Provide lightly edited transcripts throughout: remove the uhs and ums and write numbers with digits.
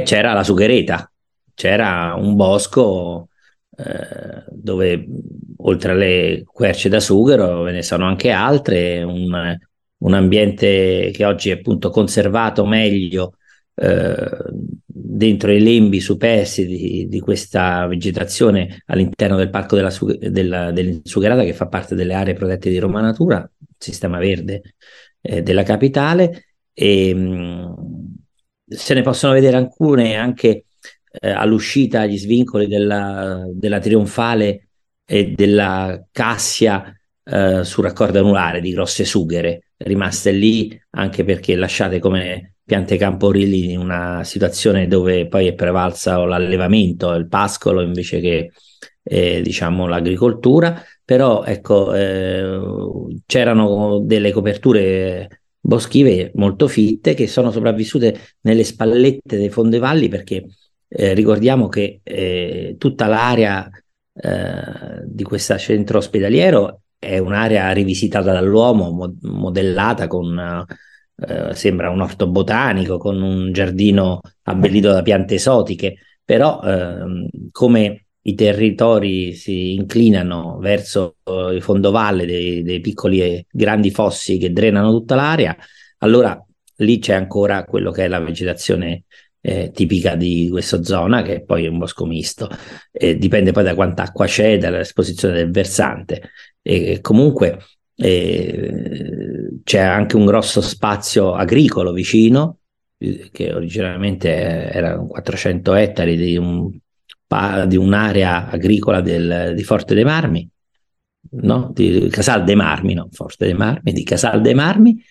c'era la Sughereta, c'era un bosco dove oltre alle querce da sughero ve ne sono anche altre, un ambiente che oggi è appunto conservato meglio dentro i lembi superstiti di questa vegetazione all'interno del parco della Sughereta, che fa parte delle aree protette di Roma Natura, sistema verde della capitale, e se ne possono vedere alcune anche all'uscita agli svincoli della Trionfale e della Cassia sul raccordo anulare, di grosse sughere rimaste lì anche perché lasciate come piante camporili in una situazione dove poi è prevalsa l'allevamento, il pascolo invece che diciamo l'agricoltura. Però ecco, c'erano delle coperture boschive molto fitte che sono sopravvissute nelle spallette dei fondevalli, perché ricordiamo che tutta l'area di questo centro ospedaliero è un'area rivisitata dall'uomo, modellata con sembra un orto botanico, con un giardino abbellito da piante esotiche, però come i territori si inclinano verso il fondovalle dei piccoli e grandi fossi che drenano tutta l'area, allora lì c'è ancora quello che è la vegetazione tipica di questa zona, che poi è un bosco misto, dipende poi da quanta acqua c'è, dall'esposizione del versante, e comunque c'è anche un grosso spazio agricolo vicino, che originariamente erano 400 ettari di un'area agricola di Forte dei Marmi, no? Di Casal dei Marmi, no? Forte dei Marmi, di Casal dei Marmi,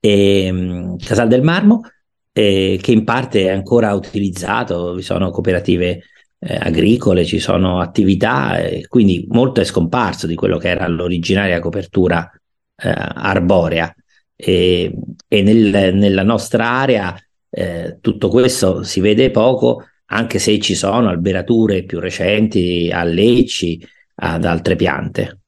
e Casal del Marmo, che in parte è ancora utilizzato, vi sono cooperative agricole, ci sono attività, quindi molto è scomparso di quello che era l'originaria copertura arborea, e nella nostra area tutto questo si vede poco, anche se ci sono alberature più recenti, alleci, ad altre piante.